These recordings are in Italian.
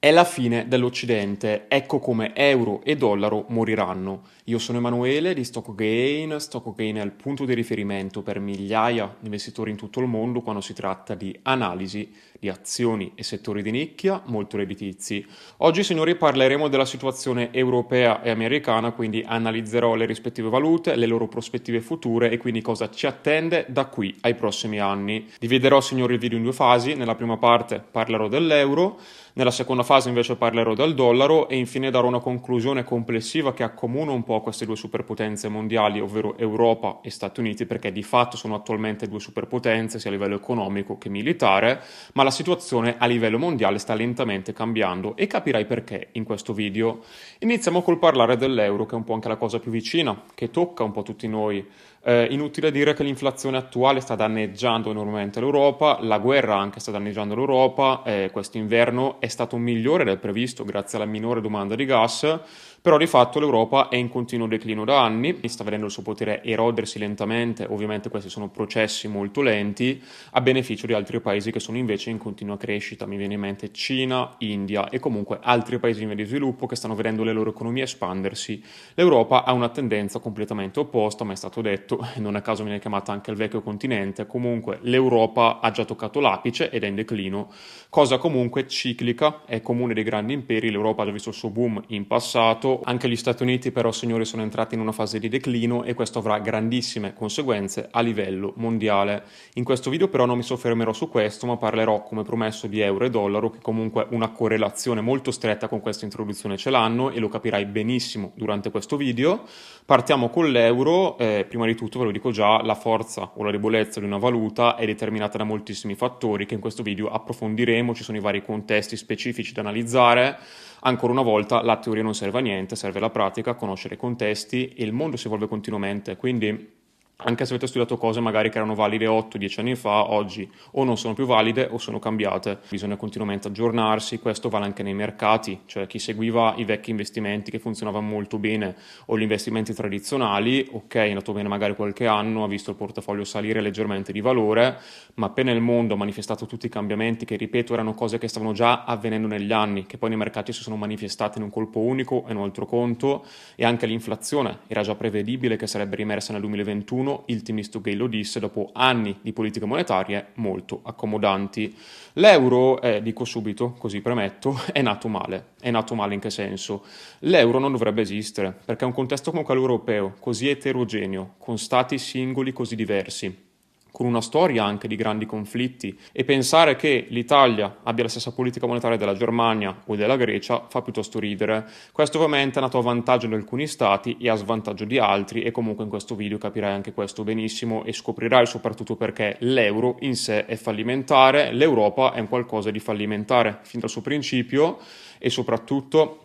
È la fine dell'Occidente, ecco come euro e dollaro moriranno. Io sono Emanuele di Stockgain. Stockgain è il punto di riferimento per migliaia di investitori in tutto il mondo quando si tratta di analisi di azioni e settori di nicchia molto redditizi. Oggi, signori, parleremo della situazione europea e americana, quindi analizzerò le rispettive valute, le loro prospettive future e quindi cosa ci attende da qui ai prossimi anni. Dividerò, signori, il video in due fasi. Nella prima parte parlerò dell'euro, nella seconda fase invece parlerò del dollaro e infine darò una conclusione complessiva che accomuna un po' queste due superpotenze mondiali, ovvero Europa e Stati Uniti, perché di fatto sono attualmente due superpotenze sia a livello economico che militare, ma la situazione a livello mondiale sta lentamente cambiando e capirai perché in questo video. Iniziamo col parlare dell'euro, che è un po' anche la cosa più vicina, che tocca un po' tutti noi. Inutile dire che l'inflazione attuale sta danneggiando enormemente l'Europa, la guerra anche sta danneggiando l'Europa, quest'inverno è stato migliore del previsto grazie alla minore domanda di gas, però di fatto l'Europa è in continuo declino da anni, sta vedendo il suo potere erodersi lentamente, ovviamente questi sono processi molto lenti, a beneficio di altri paesi che sono invece in continua crescita, mi viene in mente Cina, India e comunque altri paesi in via di sviluppo che stanno vedendo le loro economie espandersi. L'Europa ha una tendenza completamente opposta, ma è stato detto, non a caso viene chiamata anche il vecchio continente, comunque l'Europa ha già toccato l'apice ed è in declino, cosa comunque ciclica, è comune dei grandi imperi, l'Europa ha già visto il suo boom in passato. Anche gli Stati Uniti però, signori, sono entrati in una fase di declino e questo avrà grandissime conseguenze a livello mondiale. In questo video però non mi soffermerò su questo, ma parlerò come promesso di euro e dollaro, che comunque una correlazione molto stretta con questa introduzione ce l'hanno e lo capirai benissimo durante questo video. Partiamo con l'euro. Prima di tutto ve lo dico già, la forza o la debolezza di una valuta è determinata da moltissimi fattori che in questo video approfondiremo, ci sono i vari contesti specifici da analizzare. Ancora una volta la teoria non serve a niente, serve la pratica, conoscere i contesti, e il mondo si evolve continuamente, quindi anche se avete studiato cose magari che erano valide 8-10 anni fa, oggi o non sono più valide o sono cambiate. Bisogna continuamente aggiornarsi, questo vale anche nei mercati, cioè chi seguiva i vecchi investimenti che funzionavano molto bene o gli investimenti tradizionali, ok, è andato bene magari qualche anno, ha visto il portafoglio salire leggermente di valore, ma appena il mondo ha manifestato tutti i cambiamenti, che ripeto erano cose che stavano già avvenendo negli anni, che poi nei mercati si sono manifestati in un colpo unico e in un altro conto, e anche l'inflazione era già prevedibile che sarebbe rimersa nel 2021, il Timothy Geithner lo disse dopo anni di politiche monetarie molto accomodanti. L'euro, dico subito, così premetto, è nato male. È nato male in che senso? L'euro non dovrebbe esistere, perché un contesto come quello europeo, così eterogeneo, con stati singoli così diversi, con una storia anche di grandi conflitti, e pensare che l'Italia abbia la stessa politica monetaria della Germania o della Grecia fa piuttosto ridere. Questo ovviamente è nato a vantaggio di alcuni stati e a svantaggio di altri, e comunque in questo video capirai anche questo benissimo e scoprirai soprattutto perché l'euro in sé è fallimentare, l'Europa è un qualcosa di fallimentare fin dal suo principio, e soprattutto,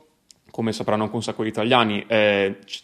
come sapranno anche un sacco di italiani,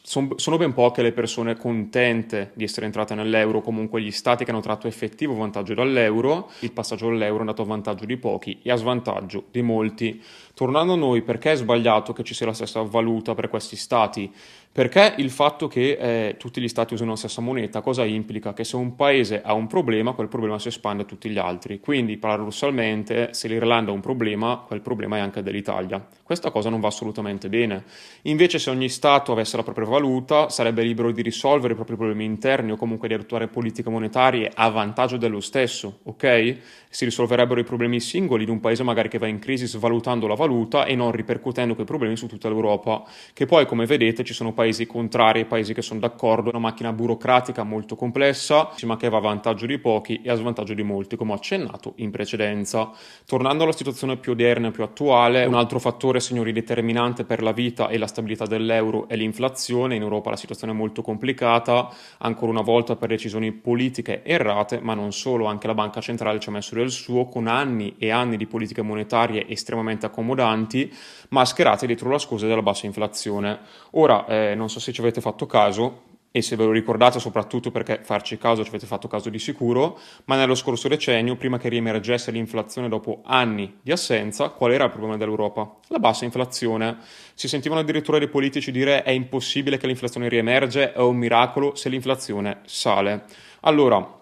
sono ben poche le persone contente di essere entrate nell'euro, comunque gli stati che hanno tratto effettivo vantaggio dall'euro. Il passaggio all'euro è andato a vantaggio di pochi e a svantaggio di molti. Tornando a noi, perché è sbagliato che ci sia la stessa valuta per questi stati? Perché il fatto che tutti gli stati usano la stessa moneta, cosa implica? Che se un paese ha un problema, quel problema si espande a tutti gli altri. Quindi, paradossalmente, se l'Irlanda ha un problema, quel problema è anche dell'Italia. Questa cosa non va assolutamente bene. Invece, se ogni stato avesse la propria valuta, sarebbe libero di risolvere i propri problemi interni o comunque di attuare politiche monetarie a vantaggio dello stesso, ok? Si risolverebbero i problemi singoli di un paese magari che va in crisi svalutando la valuta e non ripercutendo quei problemi su tutta l'Europa, che poi, come vedete, ci sono paesi contrari, paesi che sono d'accordo, una macchina burocratica molto complessa, ma che va a vantaggio di pochi e a svantaggio di molti, come ho accennato in precedenza. Tornando alla situazione più odierna, più attuale, un altro fattore, signori, determinante per la vita e la stabilità dell'euro è l'inflazione. In Europa la situazione è molto complicata, ancora una volta per decisioni politiche errate, ma non solo, anche la banca centrale ci ha messo del suo, con anni e anni di politiche monetarie estremamente accomodanti, mascherate dietro la scusa della bassa inflazione. Ora, non so se ci avete fatto caso, e se ve lo ricordate soprattutto perché farci caso ci avete fatto caso di sicuro, ma nello scorso decennio, prima che riemergesse l'inflazione dopo anni di assenza, qual era il problema dell'Europa? La bassa inflazione. Si sentivano addirittura dei politici dire è impossibile che l'inflazione riemerge, è un miracolo se l'inflazione sale. Allora,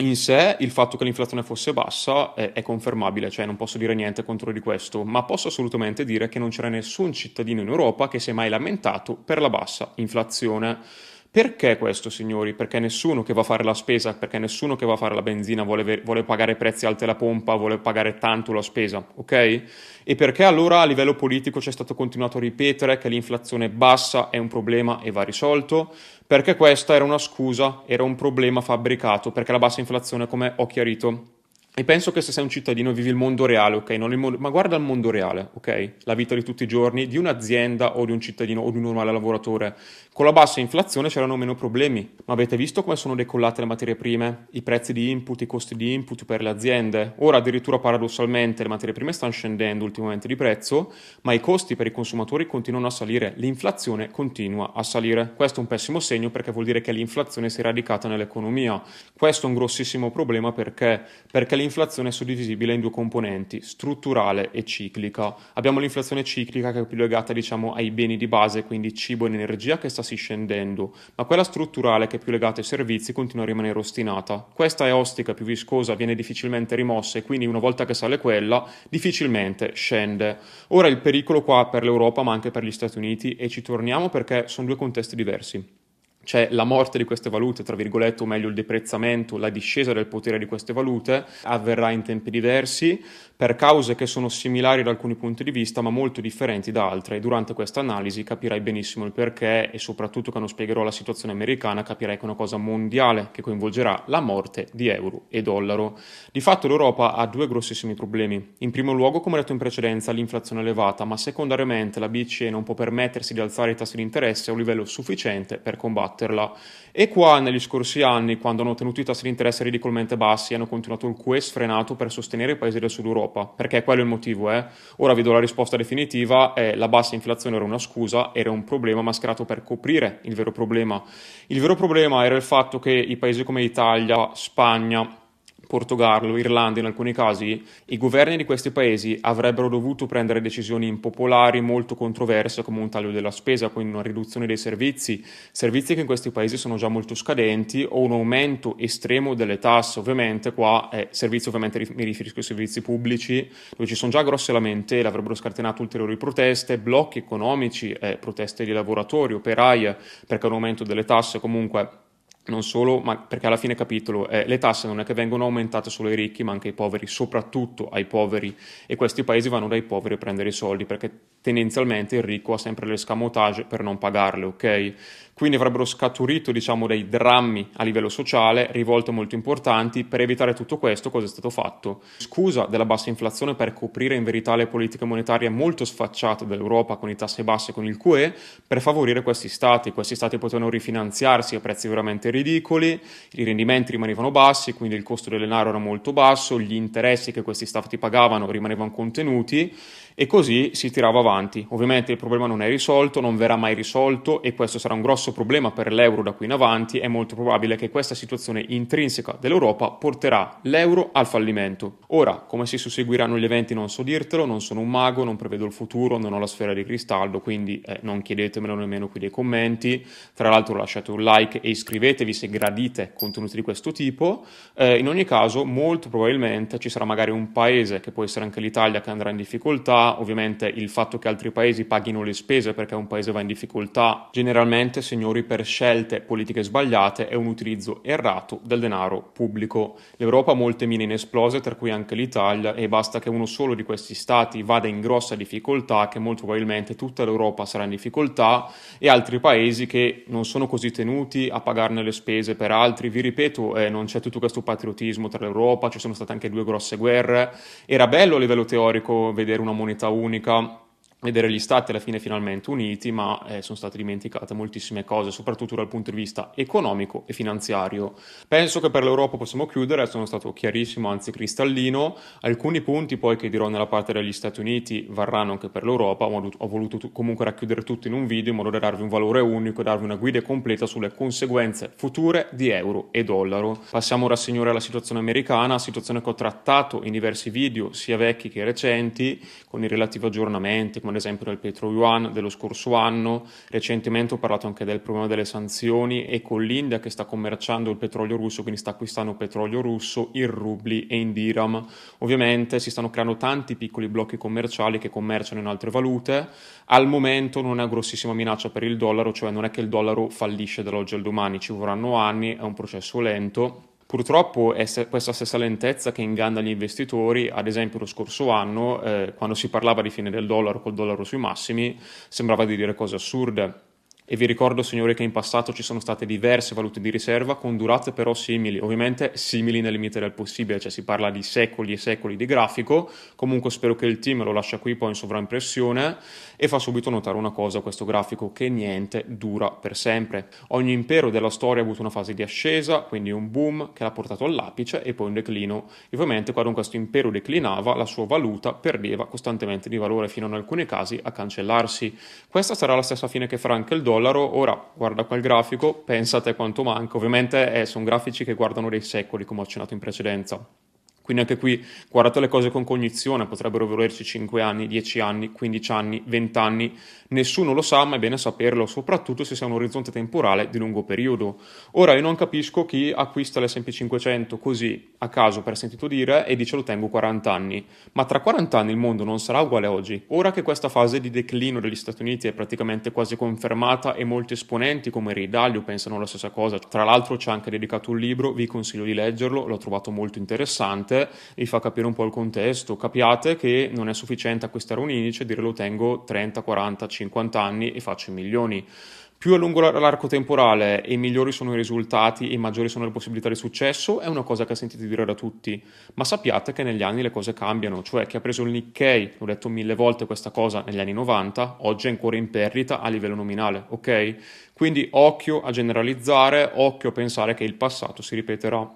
In sé il fatto che l'inflazione fosse bassa è confermabile, cioè non posso dire niente contro di questo, ma posso assolutamente dire che non c'era nessun cittadino in Europa che si è mai lamentato per la bassa inflazione. Perché questo, signori? Perché nessuno che va a fare la spesa, perché nessuno che va a fare la benzina vuole pagare prezzi alti alla pompa, vuole pagare tanto la spesa, ok? E perché allora a livello politico c'è stato continuato a ripetere che l'inflazione bassa è un problema e va risolto? Perché questa era una scusa, era un problema fabbricato, perché la bassa inflazione, come ho chiarito, e penso che se sei un cittadino vivi il mondo reale, ok? Non il mondo, ma guarda il mondo reale, ok? La vita di tutti i giorni di un'azienda o di un cittadino o di un normale lavoratore. Con la bassa inflazione c'erano meno problemi, ma avete visto come sono decollate le materie prime? I prezzi di input, i costi di input per le aziende. Ora addirittura paradossalmente le materie prime stanno scendendo ultimamente di prezzo, ma i costi per i consumatori continuano a salire, l'inflazione continua a salire. Questo è un pessimo segno perché vuol dire che l'inflazione si è radicata nell'economia. Questo è un grossissimo problema perché l'inflazione è suddivisibile in due componenti, strutturale e ciclica. Abbiamo l'inflazione ciclica che è più legata, diciamo, ai beni di base, quindi cibo ed energia, che sta scendendo, ma quella strutturale, che è più legata ai servizi, continua a rimanere ostinata. Questa è ostica, più viscosa, viene difficilmente rimossa e quindi una volta che sale quella, difficilmente scende. Ora il pericolo qua per l'Europa, ma anche per gli Stati Uniti, e ci torniamo perché sono due contesti diversi. C'è la morte di queste valute, tra virgolette, o meglio il deprezzamento, la discesa del potere di queste valute avverrà in tempi diversi per cause che sono similari da alcuni punti di vista ma molto differenti da altre, e durante questa analisi capirai benissimo il perché, e soprattutto quando spiegherò la situazione americana capirai che è una cosa mondiale che coinvolgerà la morte di euro e dollaro. Di fatto l'Europa ha due grossissimi problemi. In primo luogo, come detto in precedenza, l'inflazione elevata, ma secondariamente la BCE non può permettersi di alzare i tassi di interesse a un livello sufficiente per combattere. E qua negli scorsi anni, quando hanno tenuto i tassi di interesse ridicolmente bassi, hanno continuato il QE sfrenato per sostenere i paesi del sud Europa, perché quello è il motivo. Ora vi do la risposta definitiva: la bassa inflazione era una scusa, era un problema mascherato per coprire il vero problema. Il vero problema era il fatto che i paesi come Italia, Spagna, Portogallo, Irlanda in alcuni casi, i governi di questi paesi avrebbero dovuto prendere decisioni impopolari, molto controverse, come un taglio della spesa, quindi una riduzione dei servizi che in questi paesi sono già molto scadenti, o un aumento estremo delle tasse. Ovviamente qua mi riferisco ai servizi pubblici, dove ci sono già grosse lamentele, avrebbero scatenato ulteriori proteste, blocchi economici, proteste di lavoratori, operaie, perché un aumento delle tasse comunque... Non solo, ma perché alla fine capitolo, le tasse non è che vengono aumentate solo ai ricchi, ma anche ai poveri, soprattutto ai poveri, e questi paesi vanno dai poveri a prendere i soldi, perché tendenzialmente il ricco ha sempre l'escamotage per non pagarle, ok? Quindi avrebbero scaturito, diciamo, dei drammi a livello sociale, rivolte molto importanti. Per evitare tutto questo, cosa è stato fatto? Scusa della bassa inflazione per coprire in verità le politiche monetarie molto sfacciate dell'Europa con i tassi bassi e con il QE, per favorire questi stati. Questi stati potevano rifinanziarsi a prezzi veramente ridicoli, i rendimenti rimanevano bassi, quindi il costo del denaro era molto basso, gli interessi che questi stati pagavano rimanevano contenuti, e così si tirava avanti. Ovviamente il problema non è risolto, non verrà mai risolto, e questo sarà un grosso problema per l'euro da qui in avanti. È molto probabile che questa situazione intrinseca dell'Europa porterà l'euro al fallimento. Ora, come si susseguiranno gli eventi non so dirtelo, non sono un mago, non prevedo il futuro, non ho la sfera di cristallo, quindi non chiedetemelo nemmeno qui nei commenti. Tra l'altro lasciate un like e iscrivetevi se gradite contenuti di questo tipo. In ogni caso, molto probabilmente ci sarà magari un paese, che può essere anche l'Italia, che andrà in difficoltà. Ovviamente il fatto che altri paesi paghino le spese perché un paese va in difficoltà, generalmente, signori, per scelte politiche sbagliate e un utilizzo errato del denaro pubblico. L'Europa ha molte mine inesplose, tra cui anche l'Italia, e basta che uno solo di questi stati vada in grossa difficoltà che molto probabilmente tutta l'Europa sarà in difficoltà, e altri paesi che non sono così tenuti a pagarne le spese per altri. Vi ripeto, non c'è tutto questo patriottismo tra l'Europa, ci sono state anche due grosse guerre. Era bello a livello teorico vedere una moneta unica, vedere gli stati alla fine finalmente uniti, ma sono state dimenticate moltissime cose, soprattutto dal punto di vista economico e finanziario. Penso che per l'Europa possiamo chiudere, sono stato chiarissimo, anzi cristallino. Alcuni punti poi che dirò nella parte degli Stati Uniti varranno anche per l'Europa, ma ho voluto comunque racchiudere tutto in un video in modo da darvi un valore unico e darvi una guida completa sulle conseguenze future di euro e dollaro. Passiamo ora, signore, alla situazione americana, situazione che ho trattato in diversi video, sia vecchi che recenti, con i relativi aggiornamenti, come ad esempio del Petro Yuan dello scorso anno. Recentemente ho parlato anche del problema delle sanzioni e con l'India che sta commerciando il petrolio russo, quindi sta acquistando petrolio russo in rubli e in dirham. Ovviamente si stanno creando tanti piccoli blocchi commerciali che commerciano in altre valute. Al momento non è una grossissima minaccia per il dollaro, cioè non è che il dollaro fallisce dall'oggi al domani, ci vorranno anni, è un processo lento. Purtroppo è questa stessa lentezza che inganna gli investitori. Ad esempio lo scorso anno, quando si parlava di fine del dollaro col dollaro sui massimi, sembrava di dire cose assurde. E vi ricordo, signori, che in passato ci sono state diverse valute di riserva con durate però simili, ovviamente simili nel limite del possibile, cioè si parla di secoli e secoli di grafico. Comunque spero che il team lo lascia qui poi in sovraimpressione e fa subito notare una cosa, questo grafico, che niente dura per sempre. Ogni impero della storia ha avuto una fase di ascesa, quindi un boom che l'ha portato all'apice e poi un declino. E ovviamente quando questo impero declinava la sua valuta perdeva costantemente di valore fino in alcuni casi a cancellarsi. Questa sarà la stessa fine che farà anche il dollaro. Ora guarda quel grafico, pensa a te quanto manca. Ovviamente sono grafici che guardano dei secoli, come ho accennato in precedenza. Quindi anche qui guardate le cose con cognizione, potrebbero volerci 5 anni, 10 anni, 15 anni, 20 anni, nessuno lo sa, ma è bene saperlo, soprattutto se si ha un orizzonte temporale di lungo periodo. Ora io non capisco chi acquista l'S&P 500 così a caso per sentito dire e dice lo tengo 40 anni, ma tra 40 anni il mondo non sarà uguale a oggi. Ora che questa fase di declino degli Stati Uniti è praticamente quasi confermata e molti esponenti come Ray Dalio pensano la stessa cosa, tra l'altro ci ha anche dedicato un libro, vi consiglio di leggerlo, l'ho trovato molto interessante. Vi fa capire un po' il contesto, capiate che non è sufficiente acquistare un indice e dire lo tengo 30, 40, 50 anni e faccio i milioni. Più a lungo l'arco temporale e migliori sono i risultati e maggiori sono le possibilità di successo è una cosa che sentite dire da tutti, ma sappiate che negli anni le cose cambiano, cioè chi ha preso il Nikkei, l'ho detto 1000 volte questa cosa, negli anni 90, oggi è ancora in perdita a livello nominale, ok? Quindi occhio a generalizzare, occhio a pensare che il passato si ripeterà.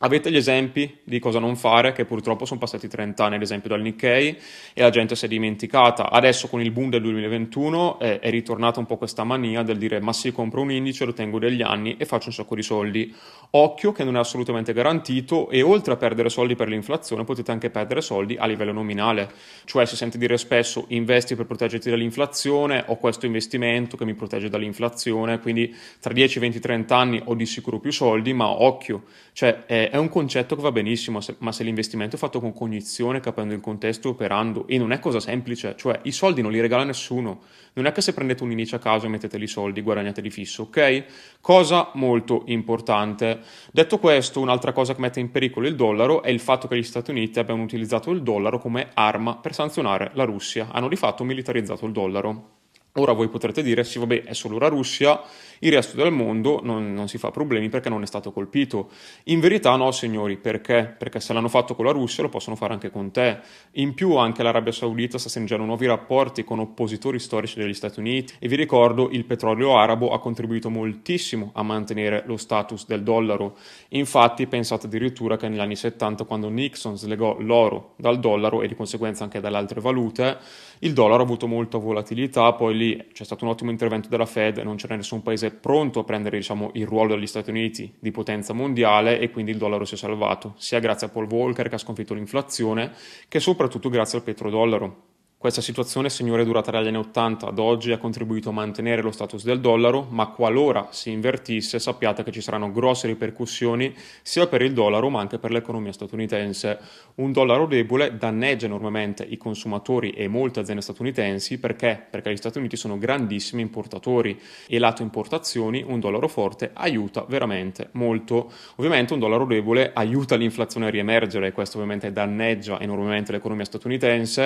Avete gli esempi di cosa non fare, che purtroppo sono passati 30 anni ad esempio dal Nikkei e la gente si è dimenticata. Adesso con il boom del 2021 è ritornata un po' questa mania del dire ma sì, compro un indice, lo tengo degli anni e faccio un sacco di soldi. Occhio che non è assolutamente garantito e oltre a perdere soldi per l'inflazione potete anche perdere soldi a livello nominale. Cioè si sente dire spesso investi per proteggerti dall'inflazione, ho questo investimento che mi protegge dall'inflazione, quindi tra 10, 20, 30 anni ho di sicuro più soldi, ma occhio, cioè è un concetto che va benissimo, ma se l'investimento è fatto con cognizione, capendo il contesto, operando, e non è cosa semplice, cioè i soldi non li regala nessuno, non è che se prendete un indice a caso e mettete lì i soldi, guadagnate di fisso, ok? Cosa molto importante. Detto questo, un'altra cosa che mette in pericolo il dollaro è il fatto che gli Stati Uniti abbiano utilizzato il dollaro come arma per sanzionare la Russia, hanno di fatto militarizzato il dollaro. Ora voi potrete dire, sì vabbè è solo la Russia, il resto del mondo non si fa problemi perché non è stato colpito. In verità no signori, perché? Perché se l'hanno fatto con la Russia lo possono fare anche con te. In più anche l'Arabia Saudita sta stringendo nuovi rapporti con oppositori storici degli Stati Uniti e vi ricordo il petrolio arabo ha contribuito moltissimo a mantenere lo status del dollaro. Infatti pensate addirittura che negli anni 70 quando Nixon slegò l'oro dal dollaro e di conseguenza anche dalle altre valute, il dollaro ha avuto molta volatilità, poi lì c'è stato un ottimo intervento della Fed, non c'era nessun paese pronto a prendere il ruolo degli Stati Uniti di potenza mondiale e quindi il dollaro si è salvato, sia grazie a Paul Volcker che ha sconfitto l'inflazione, che soprattutto grazie al petrodollaro. Questa situazione, signore, è durata dagli anni 80 ad oggi, ha contribuito a mantenere lo status del dollaro, ma qualora si invertisse sappiate che ci saranno grosse ripercussioni sia per il dollaro ma anche per l'economia statunitense. Un dollaro debole danneggia enormemente i consumatori e molte aziende statunitensi perché? Perché gli Stati Uniti sono grandissimi importatori e lato importazioni un dollaro forte aiuta veramente molto. Ovviamente un dollaro debole aiuta l'inflazione a riemergere e questo ovviamente danneggia enormemente l'economia statunitense.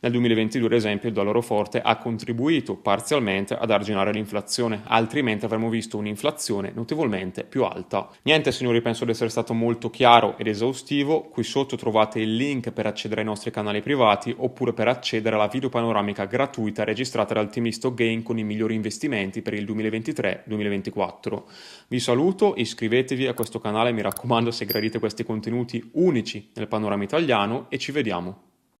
Nel 2022 ad esempio il dollaro forte ha contribuito parzialmente ad arginare l'inflazione, altrimenti avremmo visto un'inflazione notevolmente più alta. Niente signori, penso di essere stato molto chiaro ed esaustivo, qui sotto trovate il link per accedere ai nostri canali privati oppure per accedere alla video panoramica gratuita registrata dal Timothy Geithner con i migliori investimenti per il 2023-2024. Vi saluto, iscrivetevi a questo canale mi raccomando se gradite questi contenuti unici nel panorama italiano e ci vediamo.